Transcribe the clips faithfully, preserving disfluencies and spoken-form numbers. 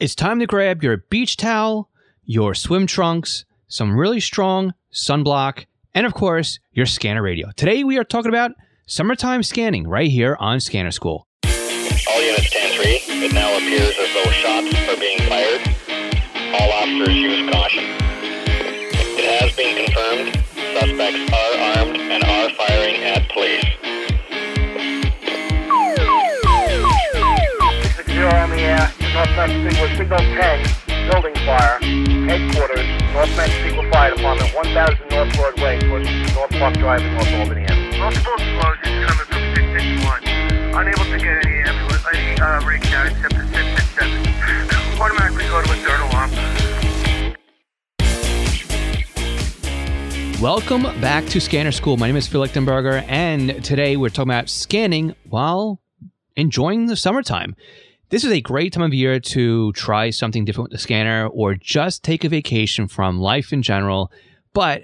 It's time to grab your beach towel, your swim trunks, some really strong sunblock, and of course, your Scanner Radio. Today we are talking about summertime scanning right here on Scanner School. All units ten three, it now appears as though shots are being fired. All officers use caution. It has been confirmed, suspects are armed and are firing at police. six zero on the air, North Manx Sequel signal tag, building fire, headquarters, North Manx Sequel Fire Department, one thousand North Broadway, towards North Park Drive and North Albany. Multiple explosions coming from six six one. Unable to get any ambulance, any uh, rig down except the six six seven. Automatically go to a dirt alarm. Welcome back to Scanner School. My name is Phil Echtenberger, and today we're talking about scanning while enjoying the summertime. This is a great time of year to try something different with the scanner or just take a vacation from life in general, but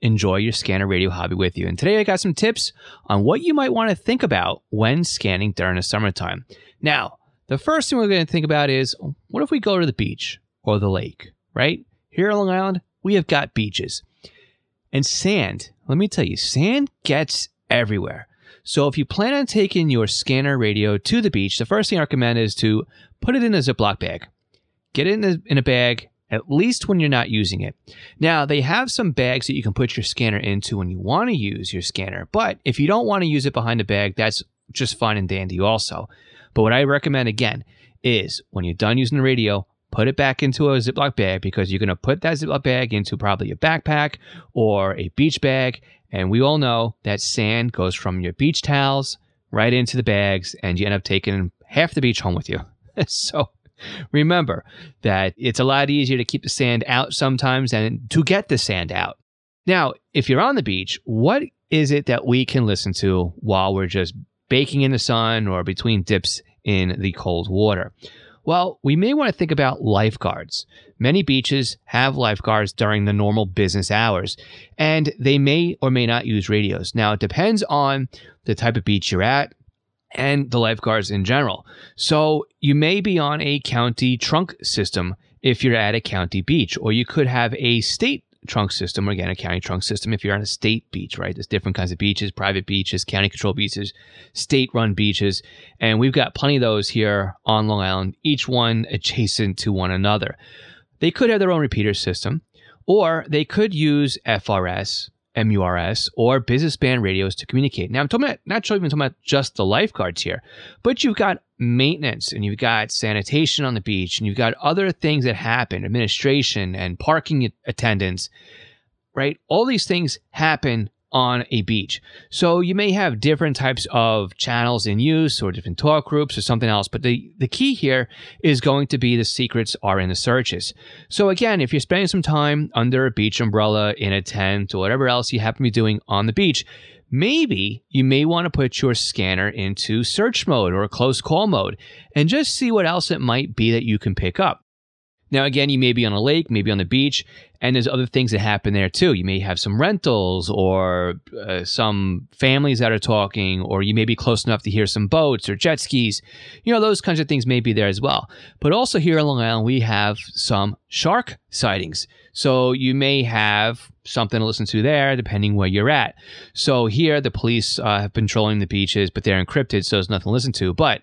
enjoy your Scanner Radio hobby with you. And today I got some tips on what you might want to think about when scanning during the summertime. Now, the first thing we're going to think about is, what if we go to the beach or the lake, right? Here on Long Island, we have got beaches. And sand, let me tell you, sand gets everywhere. So if you plan on taking your Scanner Radio to the beach, the first thing I recommend is to put it in a Ziploc bag. Get it in a, in a bag, at least when you're not using it. Now, they have some bags that you can put your scanner into when you want to use your scanner, but if you don't want to use it behind a bag, that's just fine and dandy also. But what I recommend, again, is when you're done using the radio, put it back into a Ziploc bag, because you're going to put that Ziploc bag into probably a backpack or a beach bag, and we all know that sand goes from your beach towels right into the bags, and you end up taking half the beach home with you. So remember that it's a lot easier to keep the sand out sometimes than to get the sand out. Now, if you're on the beach, what is it that we can listen to while we're just baking in the sun or between dips in the cold water? Well, we may want to think about lifeguards. Many beaches have lifeguards during the normal business hours, and they may or may not use radios. Now, it depends on the type of beach you're at and the lifeguards in general. So you may be on a county trunk system if you're at a county beach, or you could have a state trunk system, or again, a county trunk system if you're on a state beach, right? There's different kinds of beaches, private beaches, county control beaches, state-run beaches, and we've got plenty of those here on Long Island, each one adjacent to one another. They could have their own repeater system, or they could use F R S, M U R S, or business band radios to communicate. Now, I'm talking about, not sure even talking about just the lifeguards here, but you've got maintenance and you've got sanitation on the beach and you've got other things that happen, administration and parking attendants, right? All these things happen on a beach. So you may have different types of channels in use or different talk groups or something else, but the, the key here is going to be the secrets are in the searches. So again, if you're spending some time under a beach umbrella, in a tent, or whatever else you happen to be doing on the beach, maybe you may want to put your scanner into search mode or close call mode and just see what else it might be that you can pick up. Now, again, you may be on a lake, maybe on the beach, and there's other things that happen there too. You may have some rentals or uh, some families that are talking, or you may be close enough to hear some boats or jet skis. You know, those kinds of things may be there as well. But also here on Long Island, we have some shark sightings. So you may have something to listen to there, depending where you're at. So here, the police uh, have been patrolling the beaches, but they're encrypted, so there's nothing to listen to. But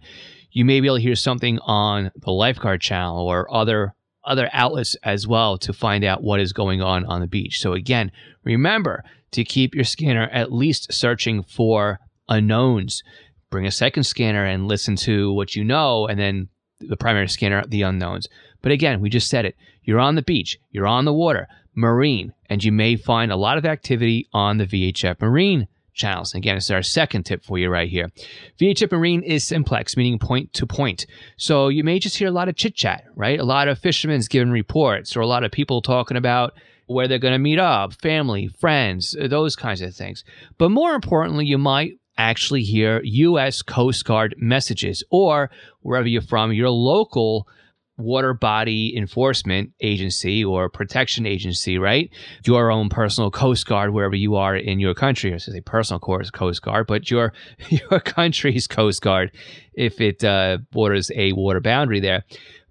you may be able to hear something on the lifeguard channel or other other outlets as well to find out what is going on on the beach. So again, remember to keep your scanner at least searching for unknowns. Bring a second scanner and listen to what you know, and then the primary scanner, the unknowns. But again, we just said it. You're on the beach, you're on the water, marine, and you may find a lot of activity on the V H F marine channels. And again, this is our second tip for you right here. V H F marine is simplex, meaning point to point. So you may just hear a lot of chit chat, right? A lot of fishermen's giving reports, or a lot of people talking about where they're going to meet up, family, friends, those kinds of things. But more importantly, you might actually hear U S Coast Guard messages, or wherever you're from, your local water body enforcement agency or protection agency, right? Your own personal Coast Guard, wherever you are in your country. I say personal Coast Guard, but your your country's Coast Guard, if it uh, borders a water boundary there.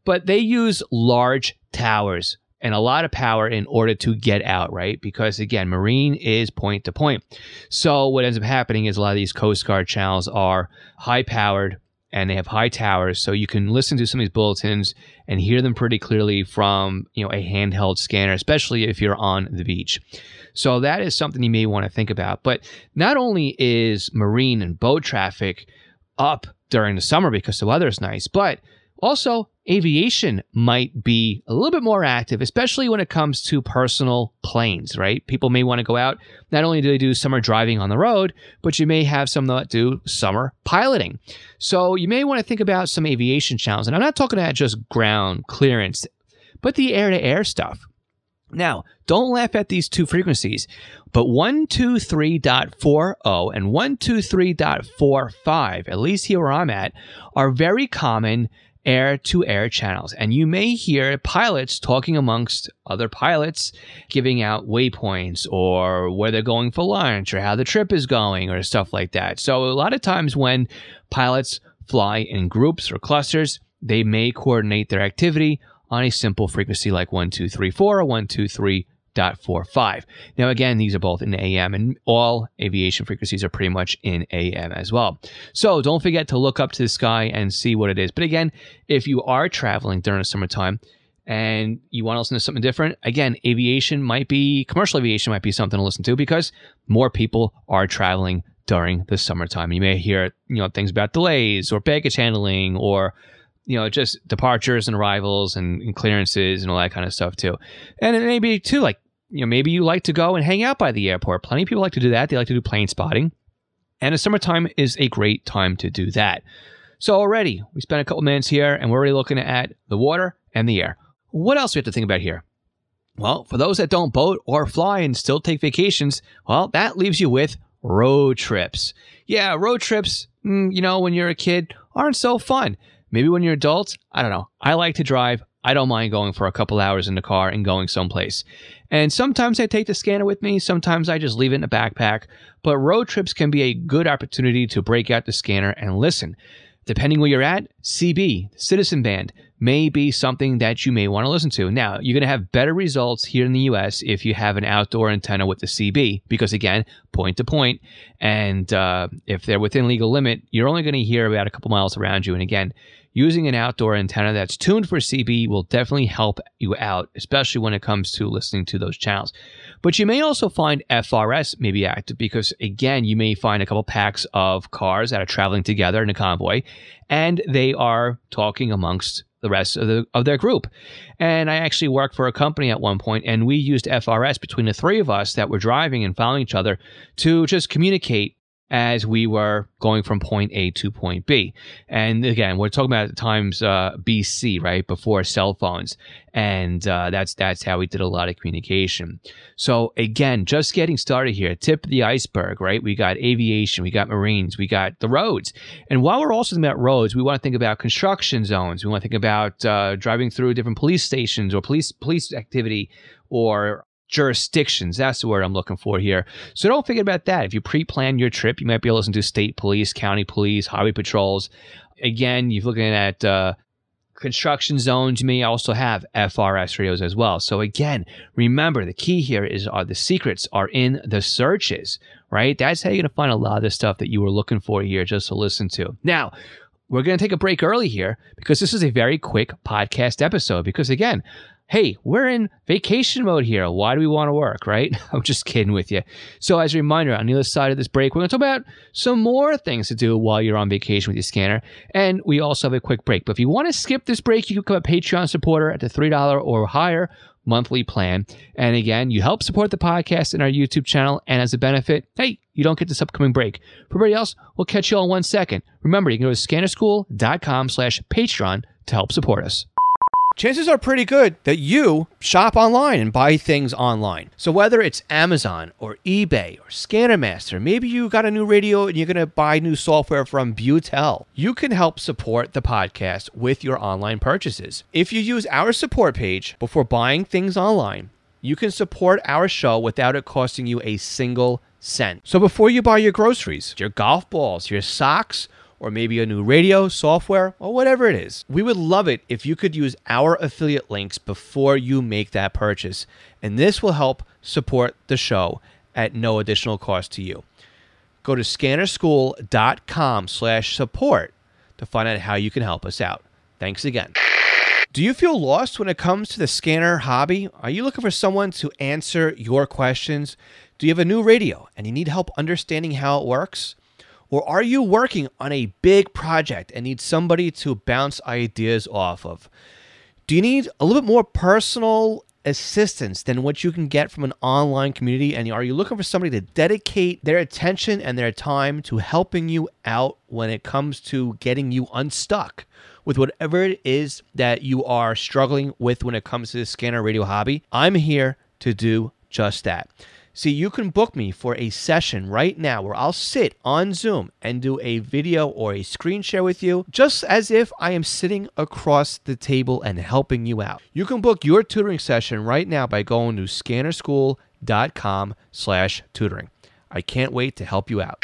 But they use large towers and a lot of power in order to get out, right? Because again, marine is point to point. So what ends up happening is a lot of these Coast Guard channels are high powered and they have high towers. So you can listen to some of these bulletins and hear them pretty clearly from, you know, a handheld scanner, especially if you're on the beach. So that is something you may want to think about. But not only is marine and boat traffic up during the summer because the weather is nice, but also aviation might be a little bit more active, especially when it comes to personal planes, right? People may want to go out. Not only do they do summer driving on the road, but you may have some that do summer piloting. So you may want to think about some aviation channels. And I'm not talking about just ground clearance, but the air-to-air stuff. Now, don't laugh at these two frequencies, but one two three point four zero and one two three point four five, at least here where I'm at, are very common air-to-air channels, and you may hear pilots talking amongst other pilots, giving out waypoints or where they're going for lunch or how the trip is going or stuff like that. So a lot of times when pilots fly in groups or clusters, they may coordinate their activity on a simple frequency like one two three four or one two three point four five. Now again, these are both in A M, and all aviation frequencies are pretty much in A M as well. So don't forget to look up to the sky and see what it is. But again, if you are traveling during the summertime and you want to listen to something different, again, aviation might be, commercial aviation might be something to listen to because more people are traveling during the summertime. You may hear, you know, things about delays or baggage handling or, you know, just departures and arrivals and, and clearances and all that kind of stuff too. And it may be too, like, you know, maybe you like to go and hang out by the airport. Plenty of people like to do that. They like to do plane spotting. And the summertime is a great time to do that. So already, we spent a couple minutes here and we're already looking at the water and the air. What else do we have to think about here? Well, for those that don't boat or fly and still take vacations, well, that leaves you with road trips. Yeah, road trips, you know, when you're a kid, aren't so fun. Maybe when you're adults, I don't know. I like to drive. I don't mind going for a couple hours in the car and going someplace. And sometimes I take the scanner with me. Sometimes I just leave it in a backpack. But road trips can be a good opportunity to break out the scanner and listen. Depending where you're at, C B, Citizen Band, may be something that you may want to listen to. Now, you're going to have better results here in the U S if you have an outdoor antenna with the C B because, again, point to point. And uh, if they're within legal limit, you're only going to hear about a couple miles around you. And again, using an outdoor antenna that's tuned for C B will definitely help you out, especially when it comes to listening to those channels. But you may also find F R S may be active because, again, you may find a couple packs of cars that are traveling together in a convoy, and they are talking amongst the rest of, the, of their group. And I actually worked for a company at one point, and we used F R S between the three of us that were driving and following each other to just communicate as we were going from point A to point B. And again, we're talking about times uh, B C, right, before cell phones. And uh, that's that's how we did a lot of communication. So again, just getting started here, tip of the iceberg, right? We got aviation, we got marines, we got the roads. And while we're also thinking about roads, we want to think about construction zones. We want to think about uh, driving through different police stations or police police activity or jurisdictions. That's the word I'm looking for here. So don't forget about that. If you pre-plan your trip, you might be able to listen to state police, county police, highway patrols. Again, you're looking at uh, construction zones. You may also have F R S radios as well. So again, remember the key here is are the secrets are in the searches, right? That's how you're going to find a lot of the stuff that you were looking for here just to listen to. Now, we're going to take a break early here because this is a very quick podcast episode because, again, hey, we're in vacation mode here. Why do we want to work, right? I'm just kidding with you. So as a reminder, on the other side of this break, we're going to talk about some more things to do while you're on vacation with your scanner. And we also have a quick break. But if you want to skip this break, you can become a Patreon supporter at the three dollars or higher monthly plan. And again, you help support the podcast and our YouTube channel. And as a benefit, hey, you don't get this upcoming break. For everybody else, we'll catch you all in one second. Remember, you can go to scannerschool.com slash Patreon to help support us. Chances are pretty good that you shop online and buy things online. So whether it's Amazon or eBay or ScannerMaster, maybe you got a new radio and you're going to buy new software from Butel, you can help support the podcast with your online purchases. If you use our support page before buying things online, you can support our show without it costing you a single cent. So before you buy your groceries, your golf balls, your socks, or maybe a new radio, software, or whatever it is. We would love it if you could use our affiliate links before you make that purchase, and this will help support the show at no additional cost to you. Go to scanner school dot com slash support to find out how you can help us out. Thanks again. Do you feel lost when it comes to the scanner hobby? Are you looking for someone to answer your questions? Do you have a new radio and you need help understanding how it works? Or are you working on a big project and need somebody to bounce ideas off of? Do you need a little bit more personal assistance than what you can get from an online community? And are you looking for somebody to dedicate their attention and their time to helping you out when it comes to getting you unstuck with whatever it is that you are struggling with when it comes to the scanner radio hobby? I'm here to do just that. See, you can book me for a session right now where I'll sit on Zoom and do a video or a screen share with you, just as if I am sitting across the table and helping you out. You can book your tutoring session right now by going to scanner school dot com slash tutoring. I can't wait to help you out.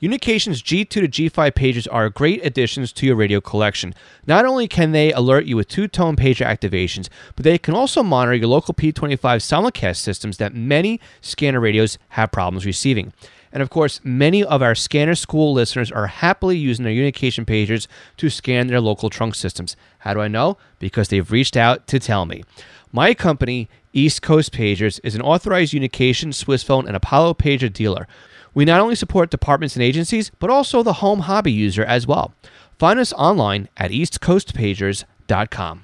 Unication's G two to G five pagers are great additions to your radio collection. Not only can they alert you with two-tone pager activations, but they can also monitor your local P twenty-five simulcast systems that many scanner radios have problems receiving. And of course, many of our Scanner School listeners are happily using their Unication pagers to scan their local trunk systems. How do I know? Because they've reached out to tell me. My company, East Coast Pagers, is an authorized Unication, Swiss phone, and Apollo pager dealer. We not only support departments and agencies, but also the home hobby user as well. Find us online at east coast pagers dot com.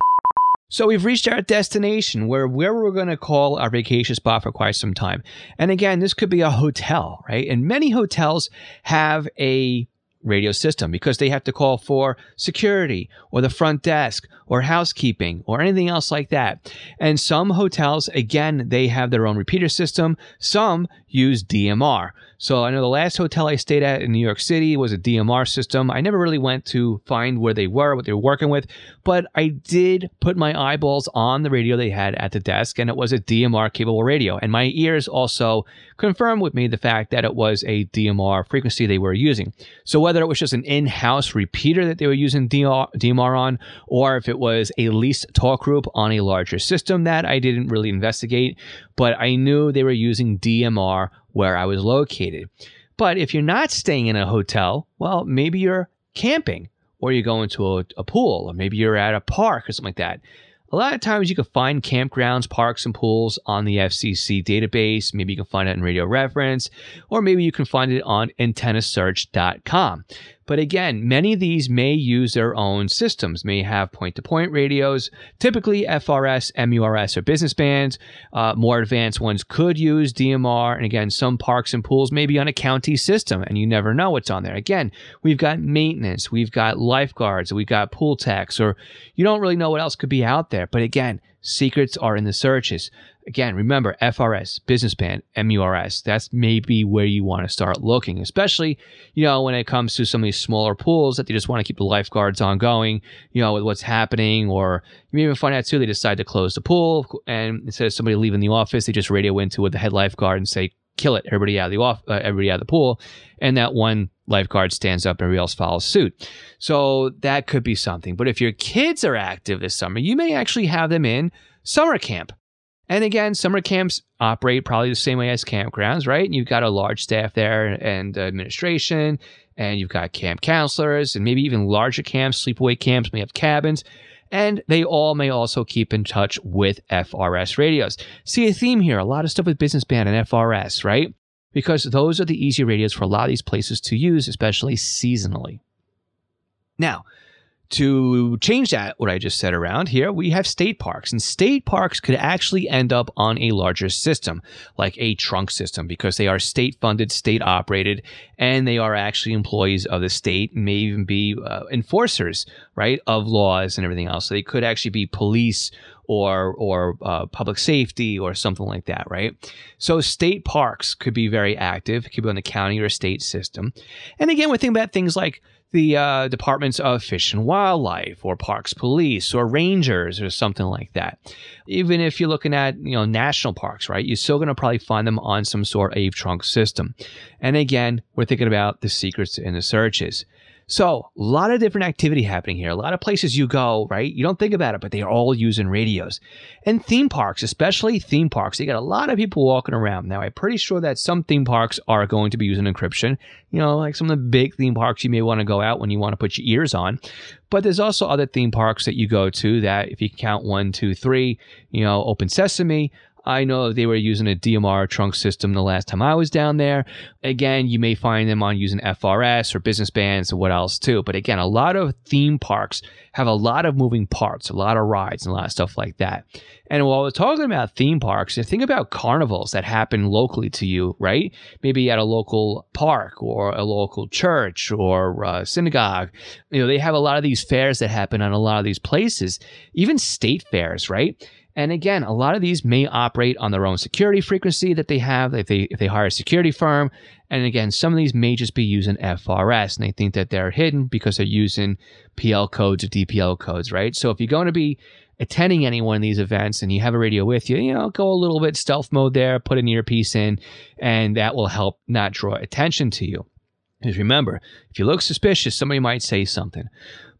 So we've reached our destination where, where we're going to call our vacation spot for quite some time. And again, this could be a hotel, right? And many hotels have a radio system because they have to call for security or the front desk or housekeeping or anything else like that. And some hotels, again, they have their own repeater system. Some use D M R. So I know the last hotel I stayed at in New York City was a D M R system. I never really went to find where they were, what they were working with, but I did put my eyeballs on the radio they had at the desk, and it was a D M R capable radio. And my ears also confirmed with me the fact that it was a D M R frequency they were using. So whether it was just an in-house repeater that they were using D M R on, or if it was a leased talk group on a larger system, that I didn't really investigate, but I knew they were using D M R where I was located. But if you're not staying in a hotel, well, maybe you're camping or you're going to a, a pool, or maybe you're at a park or something like that. A lot of times you can find campgrounds, parks, and pools on the F C C database. Maybe you can find it in Radio Reference, or maybe you can find it on antenna search dot com. But again, many of these may use their own systems, may have point-to-point radios, typically F R S, M U R S, or business bands. Uh, more advanced ones could use D M R. And again, some parks and pools may be on a county system, and you never know what's on there. Again, we've got maintenance, we've got lifeguards, we've got pool techs, or you don't really know what else could be out there. But again, secrets are in the searches. Again, remember, F R S, business band, M U R S, that's maybe where you want to start looking, especially, you know, when it comes to some of these smaller pools that they just want to keep the lifeguards ongoing, you know, with what's happening. Or you may even find out, too, they decide to close the pool, and instead of somebody leaving the office, they just radio into with the head lifeguard and say, kill it, everybody out of the off, uh, everybody out of the pool. And that one lifeguard stands up and everybody else follows suit. So that could be something. But if your kids are active this summer, you may actually have them in summer camp. And again, summer camps operate probably the same way as campgrounds, right? And you've got a large staff there and administration, and you've got camp counselors, and maybe even larger camps, sleepaway camps may have cabins. And they all may also keep in touch with F R S radios. See a theme here, a lot of stuff with business band and F R S, right? Because those are the easy radios for a lot of these places to use, especially seasonally. Now, to change that, what I just said around here, we have state parks. And state parks could actually end up on a larger system, like a trunk system, because they are state-funded, state-operated, and they are actually employees of the state, may even be uh, enforcers, right, of laws and everything else. So they could actually be police or or uh, public safety or something like that, right? So state parks could be very active. It could be on the county or state system. And again, we're thinking about things like the uh, departments of Fish and Wildlife or Parks Police or Rangers or something like that. Even if you're looking at, you know, national parks, right, you're still going to probably find them on some sort of trunk system. And again, we're thinking about the secrets in the searches. So a lot of different activity happening here. A lot of places you go, right? You don't think about it, but they are all using radios. And theme parks, especially theme parks. You got a lot of people walking around. Now, I'm pretty sure that some theme parks are going to be using encryption. You know, like some of the big theme parks, you may want to go out when you want to put your ears on. But there's also other theme parks that you go to that if you count one, two, three, you know, Open Sesame. I know they were using a D M R trunk system the last time I was down there. Again, you may find them on using F R S or business bands and what else too. But again, a lot of theme parks have a lot of moving parts, a lot of rides and a lot of stuff like that. And while we're talking about theme parks, think about carnivals that happen locally to you, right? Maybe at a local park or a local church or a synagogue. You know, they have a lot of these fairs that happen on a lot of these places, even state fairs, right? And again, a lot of these may operate on their own security frequency that they have if they if they hire a security firm. And again, some of these may just be using F R S, and they think that they're hidden because they're using P L codes or D P L codes, right? So if you're going to be attending any one of these events and you have a radio with you, you know, go a little bit stealth mode there, put an earpiece in, and that will help not draw attention to you. Because remember, if you look suspicious, somebody might say something.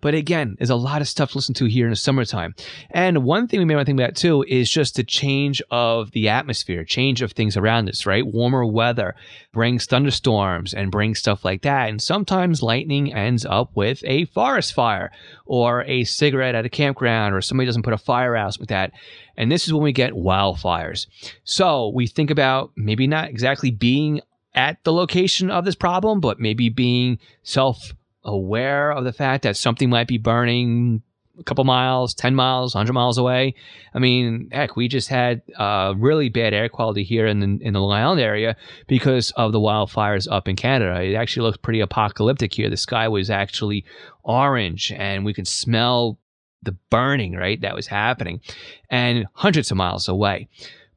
But again, there's a lot of stuff to listen to here in the summertime. And one thing we may want to think about too is just the change of the atmosphere, change of things around us, right? Warmer weather brings thunderstorms and brings stuff like that. And sometimes lightning ends up with a forest fire or a cigarette at a campground or somebody doesn't put a fire out with that. And this is when we get wildfires. So we think about maybe not exactly being at the location of this problem, but maybe being self aware of the fact that something might be burning a couple miles, ten miles, one hundred miles away. I mean, heck, we just had uh, really bad air quality here in the, in the Long Island area because of the wildfires up in Canada. It actually looked pretty apocalyptic here. The sky was actually orange and we could smell the burning, right, that was happening and hundreds of miles away.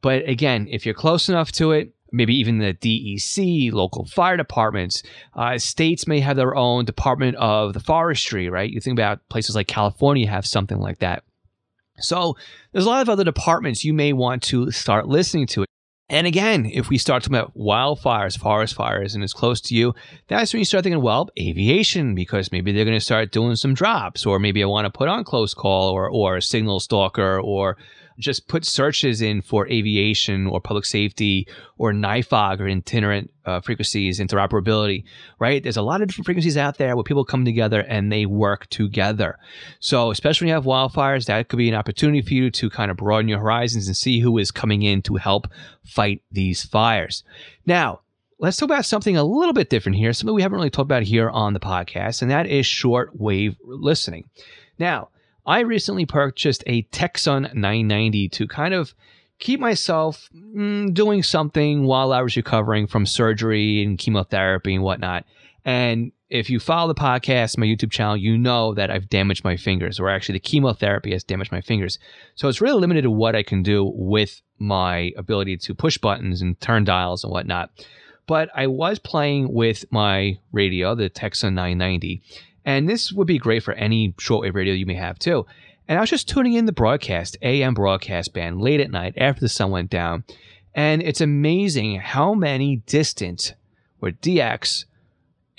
But again, if you're close enough to it, maybe even the D E C, local fire departments. Uh, states may have their own Department of the Forestry, right? You think about places like California have something like that. So there's a lot of other departments you may want to start listening to. And again, if we start talking about wildfires, forest fires, and it's close to you, that's when you start thinking, well, aviation, because maybe they're going to start doing some drops, or maybe I want to put on close call or, or a signal stalker, or just put searches in for aviation or public safety or NIFOG or itinerant uh, frequencies, interoperability, right? There's a lot of different frequencies out there where people come together and they work together. So especially when you have wildfires, that could be an opportunity for you to kind of broaden your horizons and see who is coming in to help fight these fires. Now, let's talk about something a little bit different here, something we haven't really talked about here on the podcast, and that is shortwave listening. Now, I recently purchased a Texan nine ninety to kind of keep myself mm, doing something while I was recovering from surgery and chemotherapy and whatnot. And if you follow the podcast, my YouTube channel, you know that I've damaged my fingers, or actually the chemotherapy has damaged my fingers. So it's really limited to what I can do with my ability to push buttons and turn dials and whatnot. But I was playing with my radio, the Texan nine ninety, and this would be great for any shortwave radio you may have too. And I was just tuning in the broadcast, A M broadcast band, late at night after the sun went down. And it's amazing how many distant or D X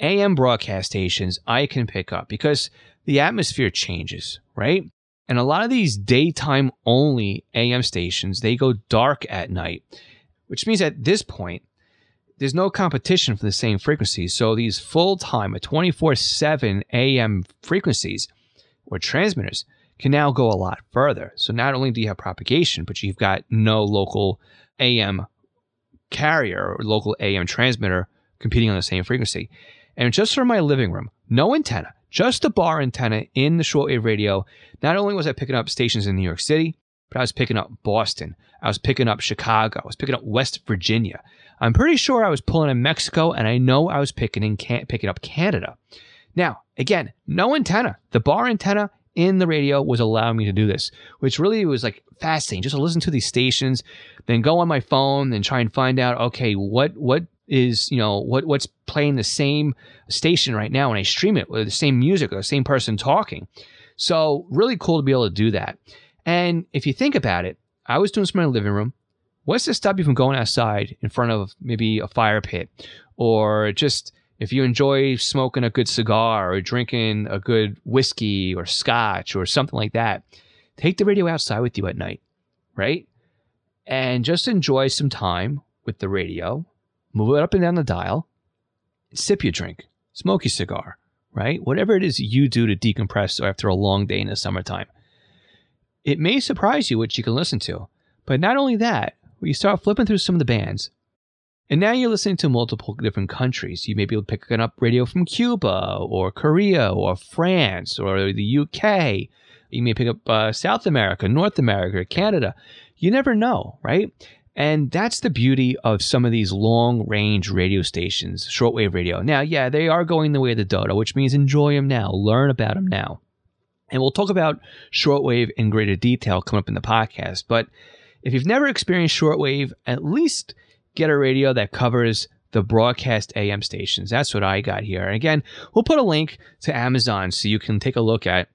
A M broadcast stations I can pick up because the atmosphere changes, right? And a lot of these daytime only A M stations, they go dark at night, which means at this point, there's no competition for the same frequencies. So these full-time, twenty-four seven A M frequencies or transmitters can now go a lot further. So not only do you have propagation, but you've got no local A M carrier or local A M transmitter competing on the same frequency. And just for my living room, no antenna, just the bar antenna in the shortwave radio. Not only was I picking up stations in New York City, but I was picking up Boston. I was picking up Chicago. I was picking up West Virginia. I'm pretty sure I was pulling in Mexico, and I know I was picking in can- picking up Canada. Now, again, no antenna. The bar antenna in the radio was allowing me to do this, which really was like fascinating, just to listen to these stations, then go on my phone and try and find out, okay, what what is, you know, what what's playing the same station right now when I stream it, with the same music or the same person talking. So really cool to be able to do that. And if you think about it, I was doing this in my living room. What's to stop you from going outside in front of maybe a fire pit or just If you enjoy smoking a good cigar or drinking a good whiskey or scotch or something like that, take the radio outside with you at night, right? And just enjoy some time with the radio. Move it up and down the dial. Sip your drink. Smoke your cigar, right? Whatever it is you do to decompress after a long day in the summertime. It may surprise you what you can listen to. But not only that, when you start flipping through some of the bands, and now you're listening to multiple different countries. You may be picking up radio from Cuba or Korea or France or the U K. You may pick up uh, South America, North America, Canada. You never know, right? And that's the beauty of some of these long-range radio stations, shortwave radio. Now, yeah, they are going the way of the dodo, which means enjoy them now. Learn about them now. And we'll talk about shortwave in greater detail coming up in the podcast. But if you've never experienced shortwave, at least get a radio that covers the broadcast A M stations. That's what I got here. And again, we'll put a link to Amazon so you can take a look at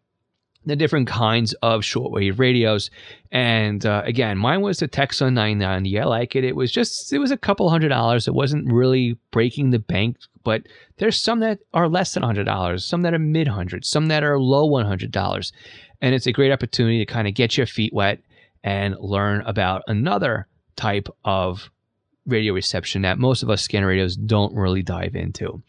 the different kinds of shortwave radios. And uh, again, mine was the Texan nine ninety. I like it. It was just, it was a couple hundred dollars. It wasn't really breaking the bank, but there's some that are less than one hundred dollars, some that are mid-hundreds, some that are low one hundred dollars. And it's a great opportunity to kind of get your feet wet and learn about another type of radio reception that most of us scanner radios don't really dive into.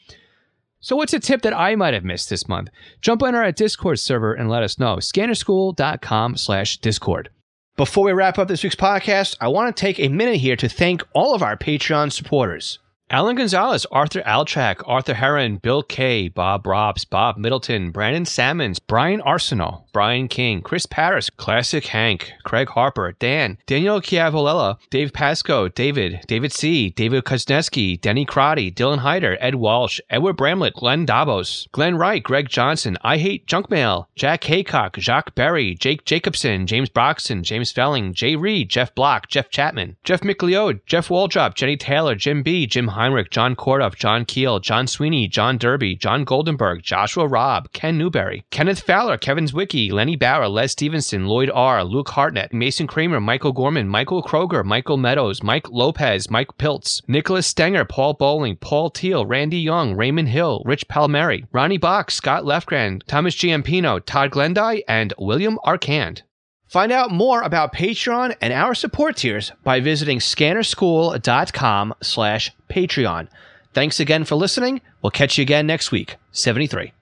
So what's a tip that I might have missed this month? Jump on our Discord server and let us know. scanner school dot com slash discord. Before we wrap up this week's podcast, I want to take a minute here to thank all of our Patreon supporters. Alan Gonzalez, Arthur Alchak, Arthur Heron, Bill K, Bob Robs, Bob Middleton, Brandon Sammons, Brian Arsenal, Brian King, Chris Paris, Classic Hank, Craig Harper, Dan, Daniel Chiavolella, Dave Pasco, David, David C, David Kuzneski, Denny Crotty, Dylan Hyder, Ed Walsh, Edward Bramlett, Glenn Davos, Glenn Wright, Greg Johnson, I Hate Junk Mail, Jack Haycock, Jacques Berry, Jake Jacobson, James Broxton, James Felling, Jay Reed, Jeff Block, Jeff Chapman, Jeff McLeod, Jeff Waldrop, Jenny Taylor, Jim B, Jim Heinrich, John Kordoff, John Keel, John Sweeney, John Derby, John Goldenberg, Joshua Robb, Ken Newberry, Kenneth Fowler, Kevin Zwicky, Lenny Bauer, Les Stevenson, Lloyd R., Luke Hartnett, Mason Kramer, Michael Gorman, Michael Kroger, Michael Meadows, Mike Lopez, Mike Piltz, Nicholas Stenger, Paul Bowling, Paul Teal, Randy Young, Raymond Hill, Rich Palmieri, Ronnie Box, Scott Lefgren, Thomas Giampino, Todd Glendy, and William Arcand. Find out more about Patreon and our support tiers by visiting scanner school dot com slash Patreon. Thanks again for listening. We'll catch you again next week. seventy-three.